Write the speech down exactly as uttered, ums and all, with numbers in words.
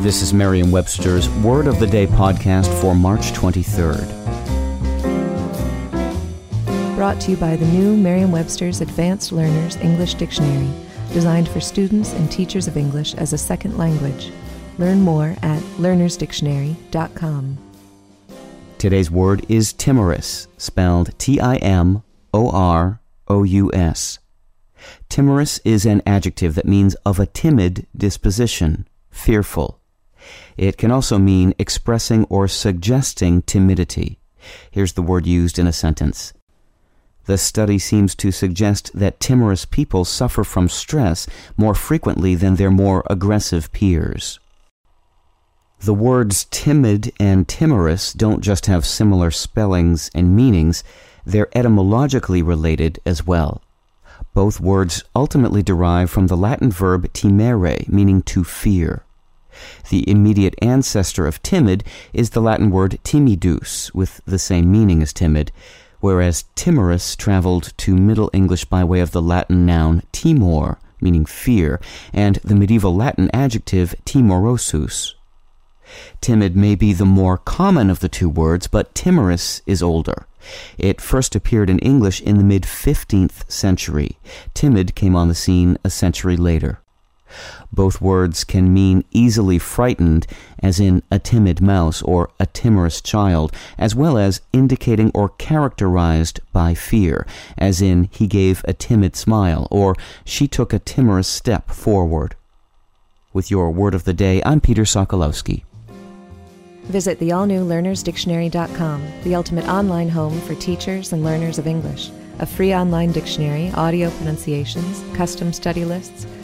This is Merriam-Webster's Word of the Day podcast for March twenty-third. Brought to you by the new Merriam-Webster's Advanced Learners English Dictionary, designed for students and teachers of English as a second language. Learn more at learners dictionary dot com. Today's word is timorous, spelled T I M O R O U S. Timorous is an adjective that means of a timid disposition, fearful. It can also mean expressing or suggesting timidity. Here's the word used in a sentence. The study seems to suggest that timorous people suffer from stress more frequently than their more aggressive peers. The words timid and timorous don't just have similar spellings and meanings, they're etymologically related as well. Both words ultimately derive from the Latin verb timere, meaning to fear. The immediate ancestor of timid is the Latin word timidus, with the same meaning as timid, whereas timorous traveled to Middle English by way of the Latin noun timor, meaning fear, and the medieval Latin adjective timorosus. Timid may be the more common of the two words, but timorous is older. It first appeared in English in the mid-fifteenth century. Timid came on the scene a century later. Both words can mean easily frightened, as in a timid mouse or a timorous child, as well as indicating or characterized by fear, as in he gave a timid smile or she took a timorous step forward. With your Word of the Day, I'm Peter Sokolowski. Visit the all-new learners dictionary dot com, the ultimate online home for teachers and learners of English. A free online dictionary, audio pronunciations, custom study lists,